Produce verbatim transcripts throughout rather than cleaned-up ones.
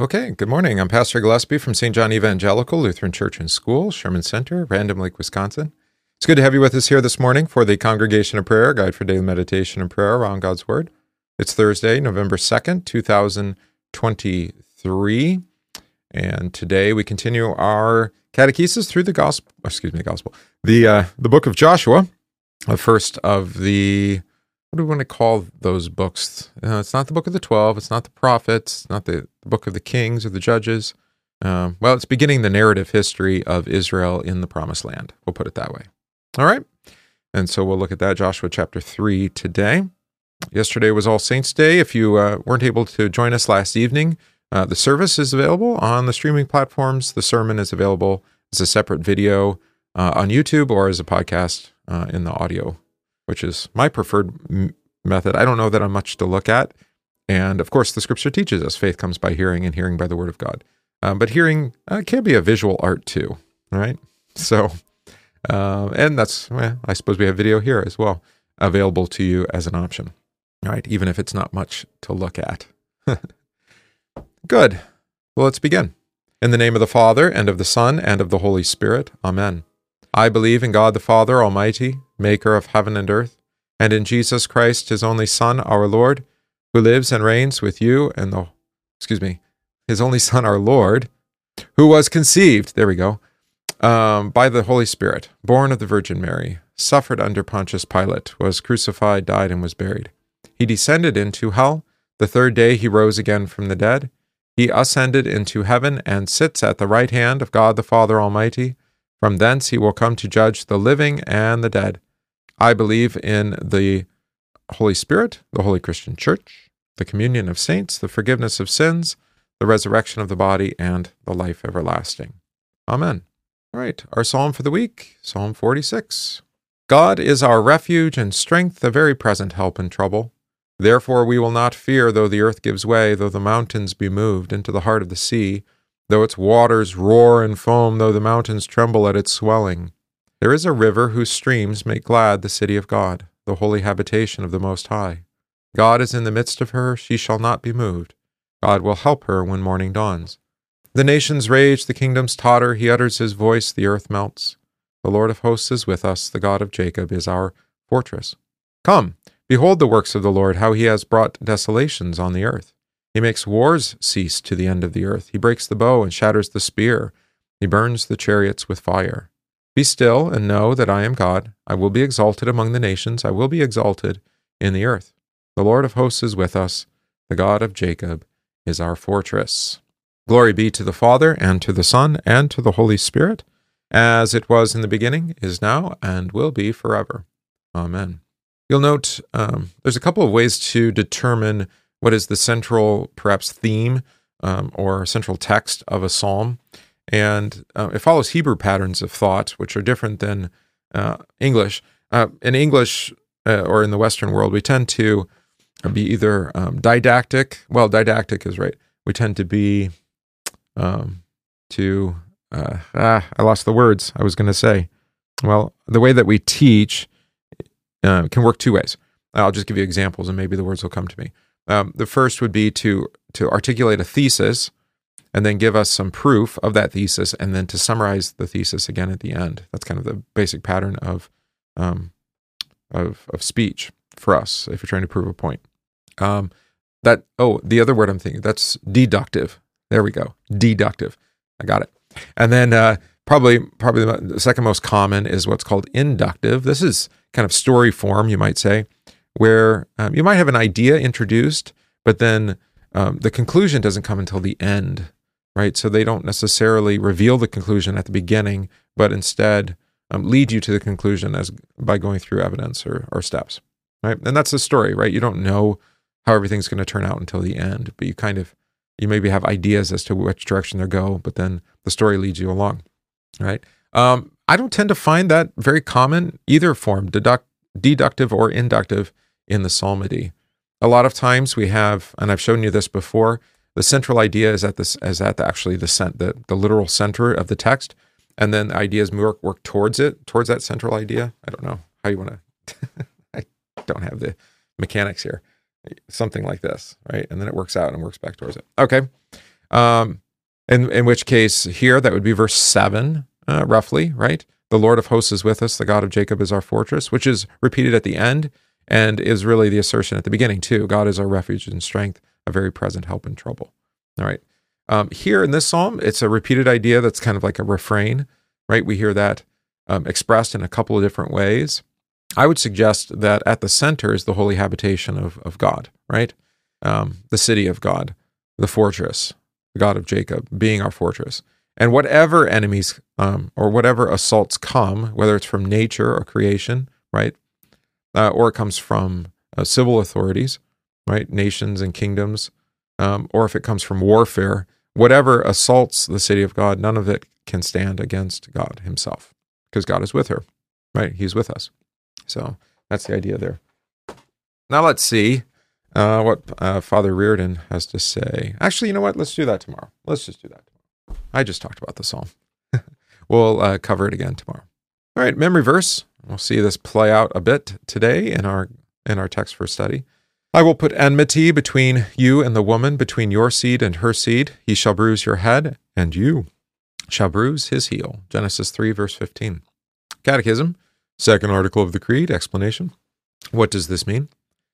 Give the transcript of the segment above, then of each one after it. Okay, good morning. I'm Pastor Gillespie from Saint John Evangelical Lutheran Church and School, Sherman Center, Random Lake, Wisconsin. It's good to have you with us here this morning for the Congregation of Prayer, Guide for Daily Meditation and Prayer Around God's Word. It's Thursday, November second, two thousand twenty-three, and today we continue our catechesis through the gospel, excuse me, the gospel, the, uh, the book of Joshua, the first of the... What do we want to call those books? Uh, it's not the book of the twelve. It's not the prophets. It's not the, the book of the kings or the judges. Um, well, it's beginning the narrative history of Israel in the promised land. We'll put it that way. All right. And so we'll look at that, Joshua chapter three today. Yesterday was All Saints' Day. If you uh, weren't able to join us last evening, uh, the service is available on the streaming platforms. The sermon is available as a separate video uh, on YouTube or as a podcast uh, in the audio, which is my preferred m- method. I don't know that I'm much to look at. And of course, the scripture teaches us faith comes by hearing and hearing by the word of God. Um, but hearing uh, can be a visual art too, right? So, uh, and that's, well, I suppose we have video here as well, available to you as an option, right? Even if it's not much to look at. Good. Well, let's begin. In the name of the Father, and of the Son, and of the Holy Spirit. Amen. I believe in God the Father Almighty, maker of heaven and earth, and in Jesus Christ, his only Son, our Lord, who lives and reigns with you and the, excuse me, his only Son, our Lord, who was conceived, there we go, um, by the Holy Spirit, born of the Virgin Mary, suffered under Pontius Pilate, was crucified, died, and was buried. He descended into hell. The third day he rose again from the dead. He ascended into heaven and sits at the right hand of God the Father Almighty. From thence he will come to judge the living and the dead. I believe in the Holy Spirit, the Holy Christian Church, the communion of saints, the forgiveness of sins, the resurrection of the body, and the life everlasting. Amen. All right, our psalm for the week, Psalm forty-six. God is our refuge and strength, a very present help in trouble. Therefore we will not fear, though the earth gives way, though the mountains be moved into the heart of the sea, though its waters roar and foam, though the mountains tremble at its swelling. There is a river whose streams make glad the city of God, the holy habitation of the Most High. God is in the midst of her, she shall not be moved. God will help her when morning dawns. The nations rage, the kingdoms totter, he utters his voice, the earth melts. The Lord of hosts is with us, the God of Jacob is our fortress. Come, behold the works of the Lord, how he has brought desolations on the earth. He makes wars cease to the end of the earth. He breaks the bow and shatters the spear. He burns the chariots with fire. Be still and know that I am God. I will be exalted among the nations. I will be exalted in the earth. The Lord of hosts is with us. The God of Jacob is our fortress. Glory be to the Father, and to the Son, and to the Holy Spirit, as it was in the beginning, is now, and will be forever. Amen. You'll note um, there's a couple of ways to determine what is the central, perhaps, theme um, or central text of a psalm. And uh, it follows Hebrew patterns of thought, which are different than uh, English. Uh, in English, uh, or in the Western world, we tend to be either um, didactic. Well, didactic is right. We tend to be um, to, uh, ah, I lost the words I was going to say. Well, the way that we teach uh, can work two ways. I'll just give you examples and maybe the words will come to me. Um, the first would be to to articulate a thesis and then give us some proof of that thesis and then to summarize the thesis again at the end. That's kind of the basic pattern of um, of, of speech for us if you're trying to prove a point. Um, that oh, the other word I'm thinking, that's deductive. There we go, deductive. I got it. And then uh, probably probably the second most common is what's called inductive. This is kind of story form, you might say, where um, you might have an idea introduced, but then um, the conclusion doesn't come until the end, right? So they don't necessarily reveal the conclusion at the beginning, but instead um, lead you to the conclusion as by going through evidence or, or steps, right? And that's the story, right? You don't know how everything's going to turn out until the end, but you kind of, you maybe have ideas as to which direction they'll go, but then the story leads you along, right? Um, I don't tend to find that very common, either form, deduct, deductive or inductive, in the psalmody. A lot of times we have, and I've shown you this before, the central idea is at this is at the, actually the, cent, the the literal center of the text, and then the ideas work work towards it, towards that central idea. I don't know how you want to. I don't have the mechanics here. Something like this, right? And then it works out and works back towards it. Okay, Um, in, in which case here, that would be verse seven, uh, roughly, right? The Lord of hosts is with us. The God of Jacob is our fortress, which is repeated at the end and is really the assertion at the beginning too. God is our refuge and strength, a very present help in trouble. All right. Um, here in this psalm, it's a repeated idea that's kind of like a refrain, right? We hear that um, expressed in a couple of different ways. I would suggest that at the center is the holy habitation of, of God, right? Um, the city of God, the fortress, the God of Jacob being our fortress. And whatever enemies um, or whatever assaults come, whether it's from nature or creation, right? Uh, or it comes from uh, civil authorities, right? Nations and kingdoms, um, or if it comes from warfare, whatever assaults the city of God, none of it can stand against God himself because God is with her, right? He's with us. So that's the idea there. Now let's see uh, what uh, Father Reardon has to say. Actually, you know what? Let's do that tomorrow. Let's just do that tomorrow. I just talked about the psalm. We'll uh, cover it again tomorrow. All right, memory verse. We'll see this play out a bit today in our in our text for study. I will put enmity between you and the woman, between your seed and her seed. He shall bruise your head, and you shall bruise his heel. Genesis three, verse fifteen. Catechism. Second article of the Creed, explanation. What does this mean?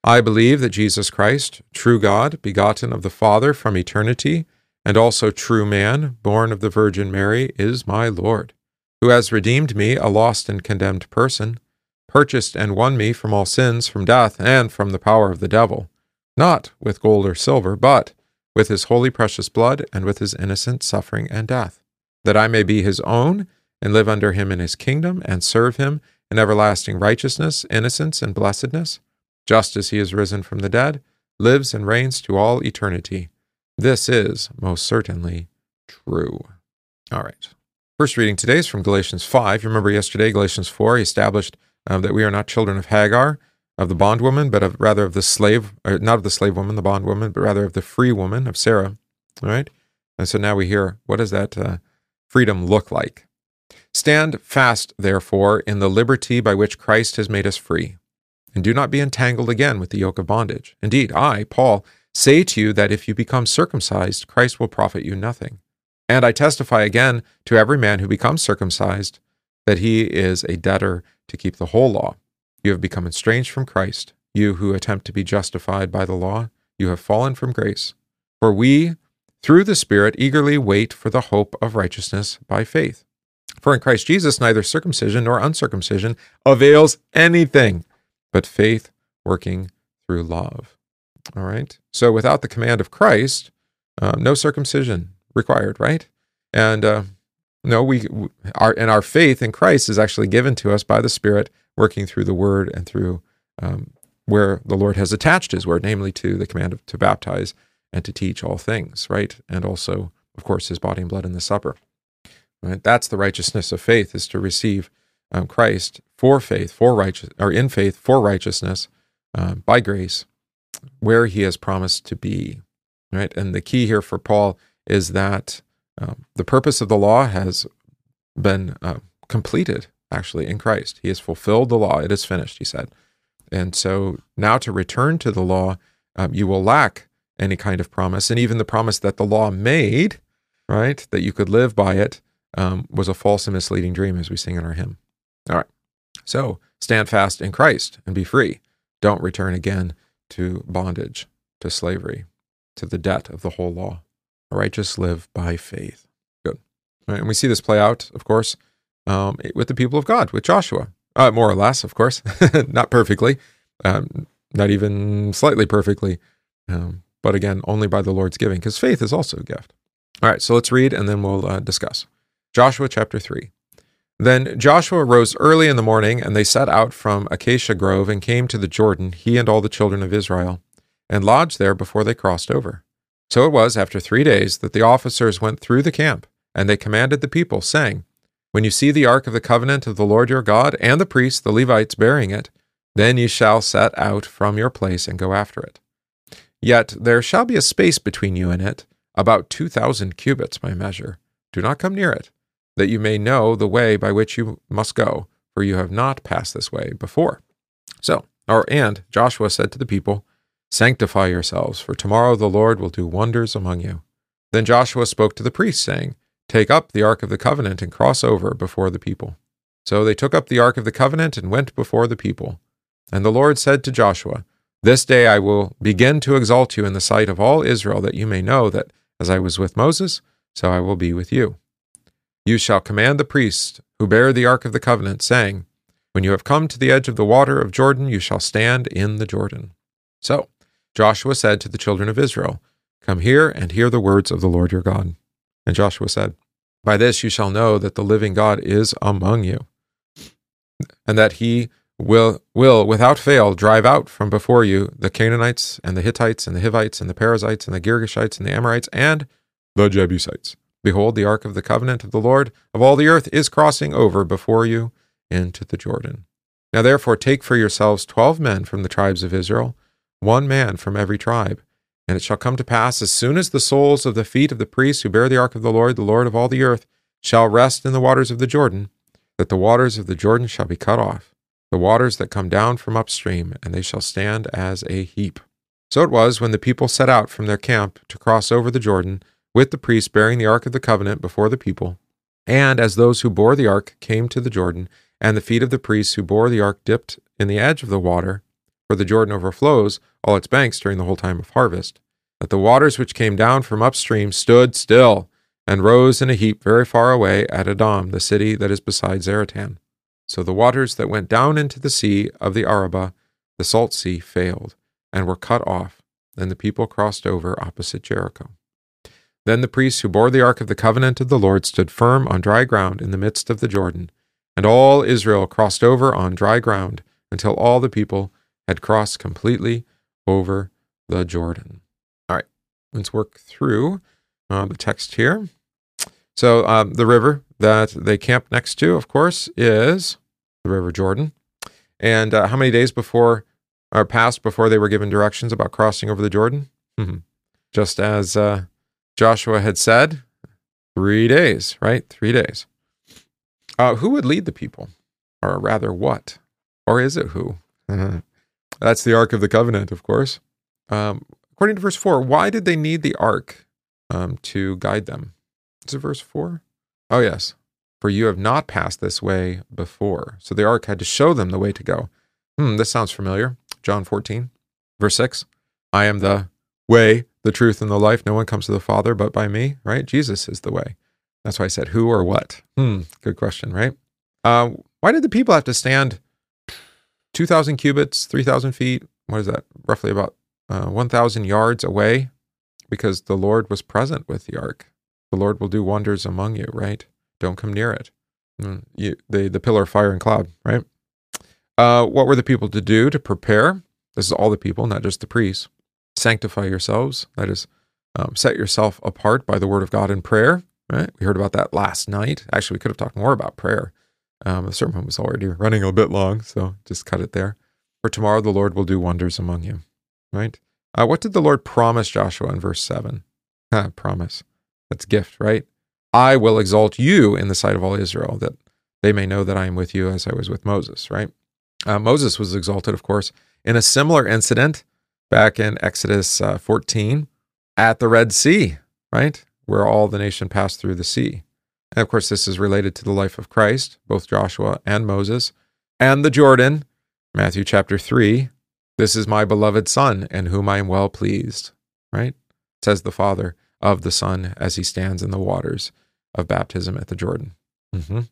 I believe that Jesus Christ, true God, begotten of the Father from eternity, and also true man, born of the Virgin Mary, is my Lord, who has redeemed me, a lost and condemned person, purchased and won me from all sins, from death, and from the power of the devil, not with gold or silver, but with his holy precious blood and with his innocent suffering and death, that I may be his own and live under him in his kingdom and serve him in everlasting righteousness, innocence, and blessedness, just as he is risen from the dead, lives and reigns to all eternity. This is most certainly true. All right. First reading today is from Galatians five. You remember yesterday, Galatians four, he established um, that we are not children of Hagar, of the bondwoman, but of rather of the slave, or not of the slave woman, the bondwoman, but rather of the free woman, of Sarah. All right. And so now we hear, what does that uh, freedom look like? Stand fast, therefore, in the liberty by which Christ has made us free, and do not be entangled again with the yoke of bondage. Indeed, I, Paul, say to you that if you become circumcised, Christ will profit you nothing. And I testify again to every man who becomes circumcised that he is a debtor to keep the whole law. You have become estranged from Christ, you who attempt to be justified by the law. You have fallen from grace. For we, through the Spirit, eagerly wait for the hope of righteousness by faith. For in Christ Jesus, neither circumcision nor uncircumcision avails anything, but faith working through love. All right. So without the command of Christ, uh, no circumcision required, right? And uh, no, we our and our faith in Christ is actually given to us by the Spirit, working through the Word and through um, where the Lord has attached His Word, namely to the command of, to baptize and to teach all things, right? And also, of course, His body and blood in the supper. Right? That's the righteousness of faith, is to receive um, Christ for faith, for righteous, or in faith for righteousness um, by grace, where He has promised to be. Right, and the key here for Paul is that um, the purpose of the law has been uh, completed, actually, in Christ. He has fulfilled the law; it is finished, he said. And so now, to return to the law, um, you will lack any kind of promise, and even the promise that the law made, right, that you could live by it. Um, was a false and misleading dream, as we sing in our hymn. All right. So stand fast in Christ and be free. Don't return again to bondage, to slavery, to the debt of the whole law. The righteous live by faith. Good. All right. And we see this play out, of course, um, with the people of God, with Joshua, uh, more or less, of course, not perfectly, um, not even slightly perfectly, um, but again, only by the Lord's giving, because faith is also a gift. All right. So let's read and then we'll uh, discuss. Joshua chapter three. Then Joshua rose early in the morning, and they set out from Acacia Grove and came to the Jordan, he and all the children of Israel, and lodged there before they crossed over. So it was after three days that the officers went through the camp, and they commanded the people, saying, When you see the ark of the covenant of the Lord your God and the priests, the Levites, bearing it, then you shall set out from your place and go after it. Yet there shall be a space between you and it, about two thousand cubits by measure. Do not come near it, that you may know the way by which you must go, for you have not passed this way before. So, or and Joshua said to the people, Sanctify yourselves, for tomorrow the Lord will do wonders among you. Then Joshua spoke to the priests, saying, "Take up the Ark of the Covenant and cross over before the people." So they took up the Ark of the Covenant and went before the people. And the Lord said to Joshua, "This day I will begin to exalt you in the sight of all Israel, that you may know that as I was with Moses, so I will be with you. You shall command the priests who bear the Ark of the Covenant, saying, 'When you have come to the edge of the water of Jordan, you shall stand in the Jordan.'" So Joshua said to the children of Israel, "Come here and hear the words of the Lord your God." And Joshua said, "By this you shall know that the living God is among you, and that he will, will without fail drive out from before you the Canaanites and the Hittites and the Hivites and the Perizzites and the Girgashites and the Amorites and the Jebusites. Behold, the Ark of the Covenant of the Lord of all the earth is crossing over before you into the Jordan. Now therefore take for yourselves twelve men from the tribes of Israel, one man from every tribe. And it shall come to pass, as soon as the soles of the feet of the priests who bear the ark of the Lord, the Lord of all the earth, shall rest in the waters of the Jordan, that the waters of the Jordan shall be cut off, the waters that come down from upstream, and they shall stand as a heap." So it was, when the people set out from their camp to cross over the Jordan, with the priests bearing the ark of the covenant before the people, and as those who bore the ark came to the Jordan, and the feet of the priests who bore the ark dipped in the edge of the water, for the Jordan overflows all its banks during the whole time of harvest, that the waters which came down from upstream stood still, and rose in a heap very far away at Edom, the city that is beside Zaratan. So the waters that went down into the sea of the Arabah, the Salt Sea, failed, and were cut off, and the people crossed over opposite Jericho. Then the priests who bore the ark of the covenant of the Lord stood firm on dry ground in the midst of the Jordan, and all Israel crossed over on dry ground, until all the people had crossed completely over the Jordan. All right, let's work through uh, the text here. So um, the river that they camped next to, of course, is the River Jordan. And uh, how many days before or passed before they were given directions about crossing over the Jordan? Mm-hmm. Just as uh, Joshua had said, three days, right? Three days. Uh, who would lead the people? Or rather, what? Or is it who? Mm-hmm. That's the Ark of the Covenant, of course. Um, according to verse four, why did they need the Ark um, to guide them? Is it verse four? Oh, yes. "For you have not passed this way before." So the Ark had to show them the way to go. Hmm, this sounds familiar. John fourteen, verse six. "I am the way, the truth, and the life. No one comes to the Father but by me," right? Jesus is the way. That's why I said who or what. Hmm, good question, right? Uh, why did the people have to stand two thousand cubits, three thousand feet, what is that? Roughly about uh, one thousand yards away, because the Lord was present with the ark. The Lord will do wonders among you, right? Don't come near it. Mm, you, the, the pillar of fire and cloud, right? Uh, what were the people to do to prepare? This is all the people, not just the priests. Sanctify yourselves, that is, um, set yourself apart by the word of God in prayer, right? We heard about that last night. Actually, we could have talked more about prayer. Um, the sermon was already running a bit long, so just cut it there. "For tomorrow the Lord will do wonders among you," right? Uh, what did the Lord promise Joshua in verse seven? Ha, promise. That's gift, right? "I will exalt you in the sight of all Israel, that they may know that I am with you as I was with Moses," right? Uh, Moses was exalted, of course, in a similar incident back in Exodus uh, fourteen at the Red Sea, right? Where all the nation passed through the sea. And of course, this is related to the life of Christ, both Joshua and Moses, and the Jordan, Matthew chapter three. "This is my beloved Son, in whom I am well pleased," right? Says the Father of the Son as he stands in the waters of baptism at the Jordan. Mm-hmm.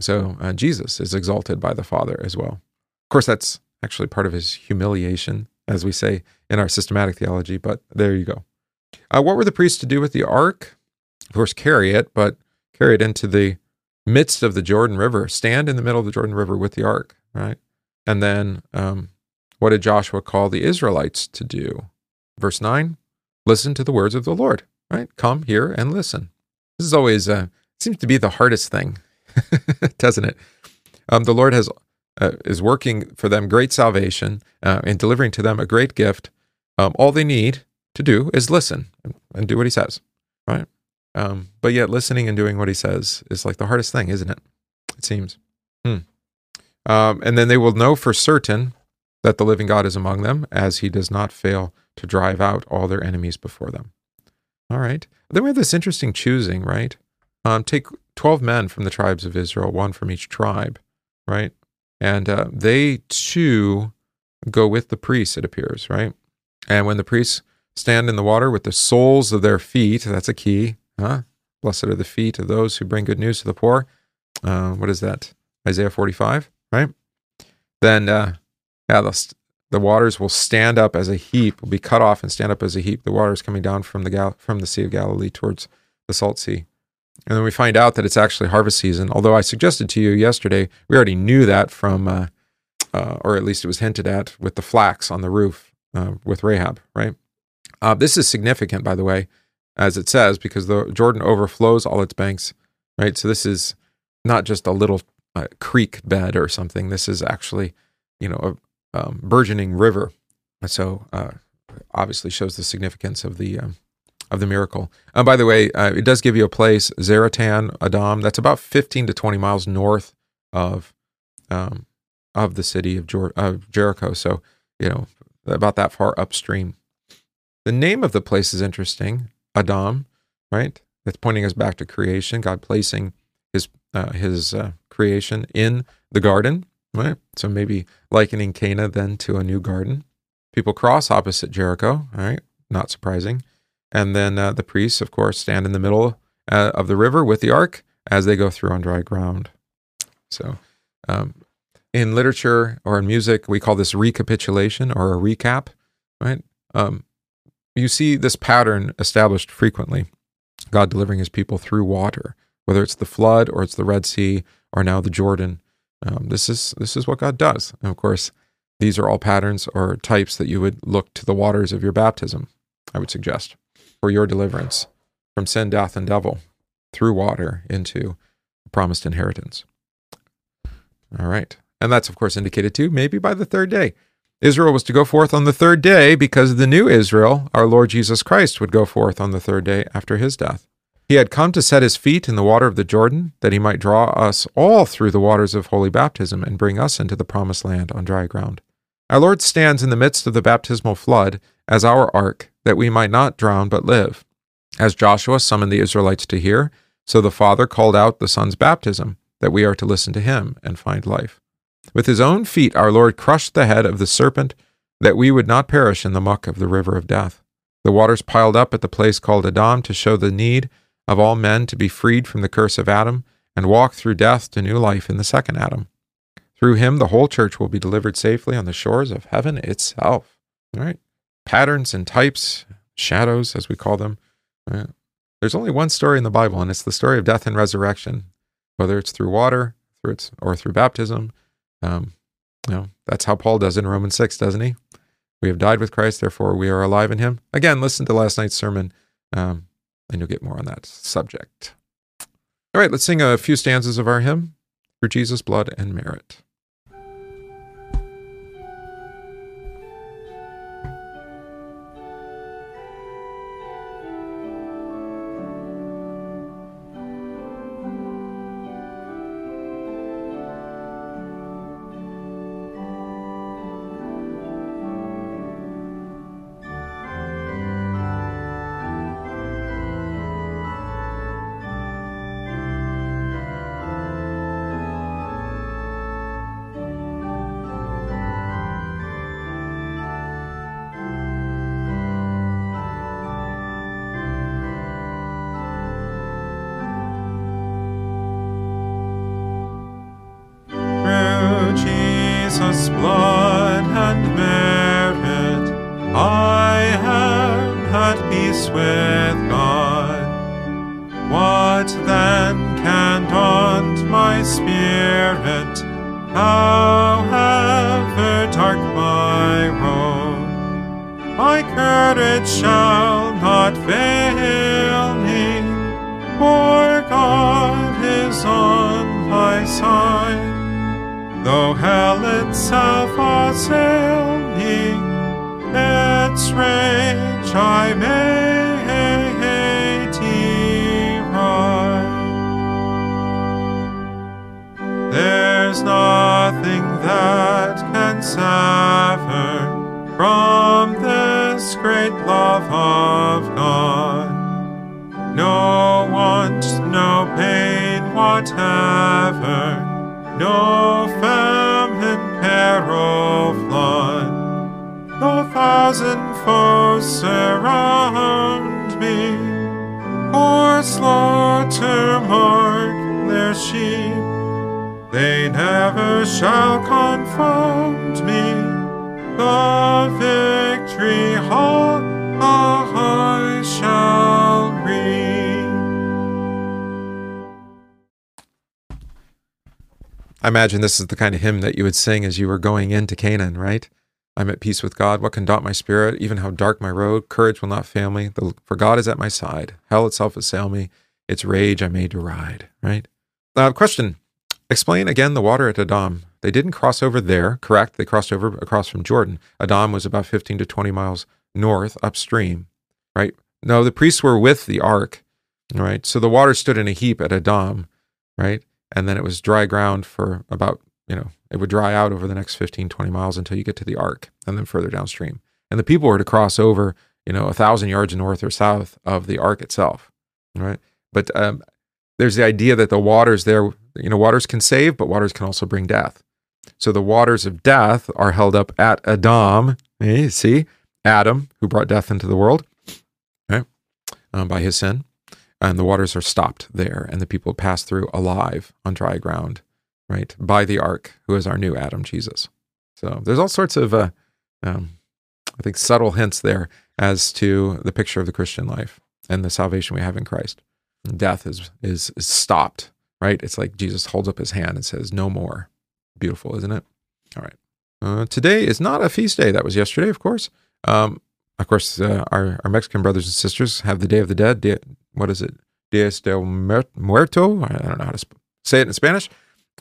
So uh, Jesus is exalted by the Father as well. Of course, that's actually part of his humiliation, as we say in our systematic theology, but there you go. Uh, what were the priests to do with the ark? Of course, carry it, but carried into the midst of the Jordan River, stand in the middle of the Jordan River with the ark, right? And then um, what did Joshua call the Israelites to do? Verse nine, listen to the words of the Lord, right? Come here and listen. This is always, uh, seems to be the hardest thing, doesn't it? Um, the Lord has uh, is working for them great salvation uh, and delivering to them a great gift. Um, all they need to do is listen and, and do what he says, right? Um, but yet listening and doing what he says is like the hardest thing, isn't it? It seems. Hmm. Um, and then they will know for certain that the living God is among them, as he does not fail to drive out all their enemies before them. All right. Then we have this interesting choosing, right? Um, take twelve men from the tribes of Israel, one from each tribe, right? And uh, they, too, go with the priests, it appears, right? And when the priests stand in the water with the soles of their feet, that's a key, huh? Blessed are the feet of those who bring good news to the poor. Uh, what is that? Isaiah forty-five, right? Then uh, yeah, the, the waters will stand up as a heap, will be cut off and stand up as a heap. The waters coming down from the Gal- from the Sea of Galilee towards the Salt Sea. And then we find out that it's actually harvest season, although I suggested to you yesterday, we already knew that from, uh, uh, or at least it was hinted at, with the flax on the roof uh, with Rahab, right? Uh, this is significant, by the way, as it says, because the Jordan overflows all its banks, right? So this is not just a little uh, creek bed or something. This is actually, you know, a um, burgeoning river. So uh, obviously shows the significance of the um, of the miracle. And by the way, uh, it does give you a place, Zaratan, Adom. That's about fifteen to twenty miles north of um, of the city of, Jer- of Jericho. So, you know, about that far upstream. The name of the place is interesting. Adam, right? That's pointing us back to creation, God placing his uh, his uh, creation in the garden, right? So maybe likening Cana then to a new garden. People cross opposite Jericho, all right? Not surprising. And then uh, the priests, of course, stand in the middle uh, of the river with the ark as they go through on dry ground. So um, in literature or in music, we call this recapitulation or a recap, right? Um You see this pattern established frequently, God delivering his people through water, whether it's the flood or it's the Red Sea or now the Jordan. Um, this is this is what God does. And of course, these are all patterns or types that you would look to the waters of your baptism, I would suggest, for your deliverance from sin, death, and devil through water into the promised inheritance. All right. And that's, of course, indicated too, maybe by the third day. Israel was to go forth on the third day because the new Israel, our Lord Jesus Christ, would go forth on the third day after his death. He had come to set his feet in the water of the Jordan, that he might draw us all through the waters of holy baptism and bring us into the promised land on dry ground. Our Lord stands in the midst of the baptismal flood as our ark, that we might not drown but live. As Joshua summoned the Israelites to hear, so the Father called out the Son's baptism, that we are to listen to him and find life. With his own feet our Lord crushed the head of the serpent, that we would not perish in the muck of the river of death. The waters piled up at the place called Adam to show the need of all men to be freed from the curse of Adam and walk through death to new life in the second Adam. Through him the whole church will be delivered safely on the shores of heaven itself. All right. Patterns and types, shadows as we call them. All right. There's only one story in the Bible, and it's the story of death and resurrection, whether it's through water through its, or through baptism. Um, you know, that's how Paul does in Romans six, doesn't he? We have died with Christ, therefore we are alive in him. Again, listen to last night's sermon, um, and you'll get more on that subject. All right, let's sing a few stanzas of our hymn, Through Jesus' Blood and Merit. Blood and merit, I am at peace with God. What then can daunt my spirit? However dark my road, my courage shall not fail me, for God is on my side. Though hell itself assail me, its rage I may deride. There's nothing that can sever from this great love of God. want no pain whatever, no famine, peril, flood. Though thousand foes surround me, or slaughter mark their sheep, they never shall confound me. The victory hall I shall reap. I imagine this is the kind of hymn that you would sing as you were going into Canaan, right? I'm at peace with God. What can daunt my spirit? Even how dark my road? Courage will not fail me. The, for God is at my side. Hell itself assail me. Its rage I may deride, right? Now, question. Explain again the water at Adam. They didn't cross over there, correct? They crossed over across from Jordan. Adam was about fifteen to twenty miles north, upstream, right? No, the priests were with the ark, right? So the water stood in a heap at Adam, right? And then it was dry ground for about, you know, it would dry out over the next fifteen, twenty miles until you get to the ark and then further downstream. And the people were to cross over, you know, a thousand yards north or south of the ark itself, right? But um, there's the idea that the water's there. You know, waters can save, but waters can also bring death. So the waters of death are held up at Adam. Eh, see, Adam, who brought death into the world, right, um, by his sin. And the waters are stopped there, and the people pass through alive on dry ground, right, by the ark, who is our new Adam, Jesus. So there's all sorts of, uh, um, I think, subtle hints there as to the picture of the Christian life and the salvation we have in Christ. Death is is, is stopped. Right? It's like Jesus holds up his hand and says, no more. Beautiful, isn't it? All right. Uh, today is not a feast day. That was yesterday, of course. Um, of course, uh, our, our Mexican brothers and sisters have the Day of the Dead. De- what is it? Dios del Muerto? I don't know how to sp- say it in Spanish.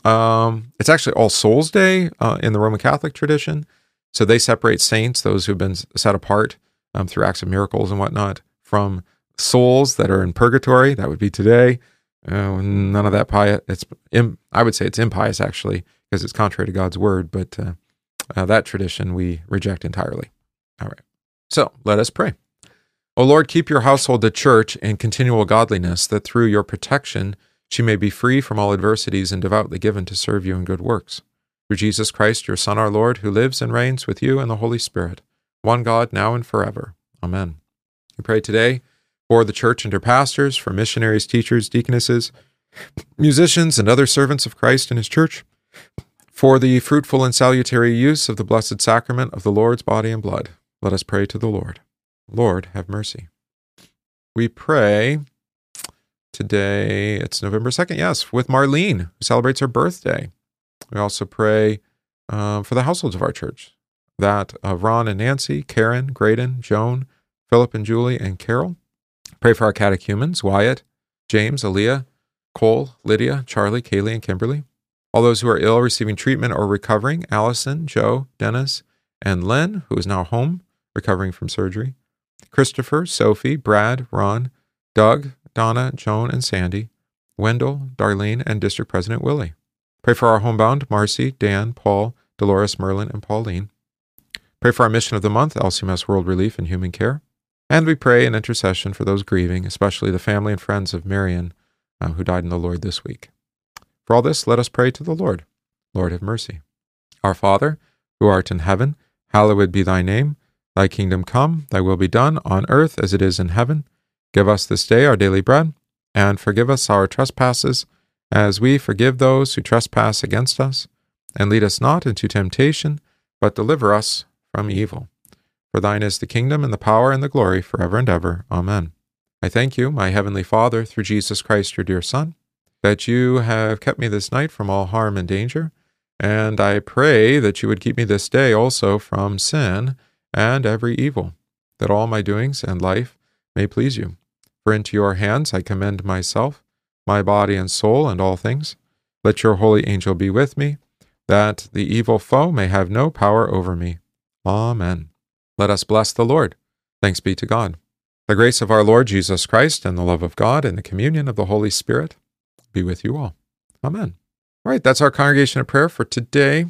Um, it's actually All Souls Day uh, in the Roman Catholic tradition. So they separate saints, those who've been set apart um, through acts of miracles and whatnot, from souls that are in purgatory. That would be today. Oh, none of that pious. It's Im, I would say it's impious, actually, because it's contrary to God's word, but uh, uh, that tradition we reject entirely. All right. So let us pray. O Lord, keep your household, the church, in continual godliness, that through your protection she may be free from all adversities and devoutly given to serve you in good works. Through Jesus Christ, your Son, our Lord, who lives and reigns with you and the Holy Spirit, one God, now and forever. Amen. We pray today for the church and her pastors, for missionaries, teachers, deaconesses, musicians, and other servants of Christ and his church, for the fruitful and salutary use of the blessed sacrament of the Lord's body and blood. Let us pray to the Lord. Lord, have mercy. We pray today, it's November second, yes, with Marlene, who celebrates her birthday. We also pray um, for the households of our church, that of Ron and Nancy, Karen, Graydon, Joan, Philip and Julie, and Carol. Pray for our catechumens, Wyatt, James, Aaliyah, Cole, Lydia, Charlie, Kaylee, and Kimberly. All those who are ill, receiving treatment, or recovering, Allison, Joe, Dennis, and Lynn, who is now home, recovering from surgery. Christopher, Sophie, Brad, Ron, Doug, Donna, Joan, and Sandy, Wendell, Darlene, and District President Willie. Pray for our homebound, Marcy, Dan, Paul, Dolores, Merlin, and Pauline. Pray for our mission of the month, L C M S World Relief and Human Care. And we pray in intercession for those grieving, especially the family and friends of Marion, uh, who died in the Lord this week. For all this, let us pray to the Lord. Lord, have mercy. Our Father, who art in heaven, hallowed be thy name. Thy kingdom come, thy will be done, on earth as it is in heaven. Give us this day our daily bread, and forgive us our trespasses, as we forgive those who trespass against us. And lead us not into temptation, but deliver us from evil. For thine is the kingdom and the power and the glory forever and ever. Amen. I thank you, my heavenly Father, through Jesus Christ, your dear Son, that you have kept me this night from all harm and danger. And I pray that you would keep me this day also from sin and every evil, that all my doings and life may please you. For into your hands I commend myself, my body and soul, and all things. Let your holy angel be with me, that the evil foe may have no power over me. Amen. Let us bless the Lord. Thanks be to God. The grace of our Lord Jesus Christ and the love of God and the communion of the Holy Spirit be with you all. Amen. All right, that's our Congregation of Prayer for today,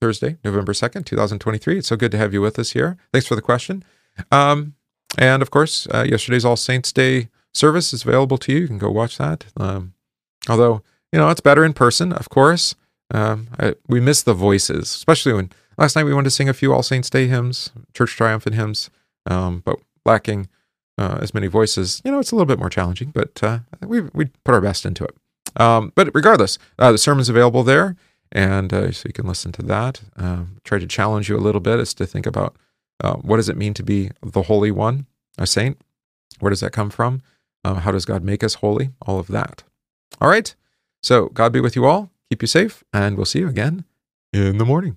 Thursday, November second, twenty twenty-three. It's so good to have you with us here. Thanks for the question. Um, and of course, uh, yesterday's All Saints Day service is available to you. You can go watch that. Um, although, you know, it's better in person, of course. Um, I, we miss the voices, especially when last night we wanted to sing a few All Saints' Day hymns, Church Triumphant hymns, um, but lacking uh, as many voices, you know, it's a little bit more challenging, but uh, we we put our best into it. Um, but regardless, uh, the sermon's available there, and uh, so you can listen to that. Uh, try to challenge you a little bit as to think about uh, what does it mean to be the Holy One, a saint? Where does that come from? Uh, how does God make us holy? All of that. All right, so God be with you all. Keep you safe, and we'll see you again in the morning.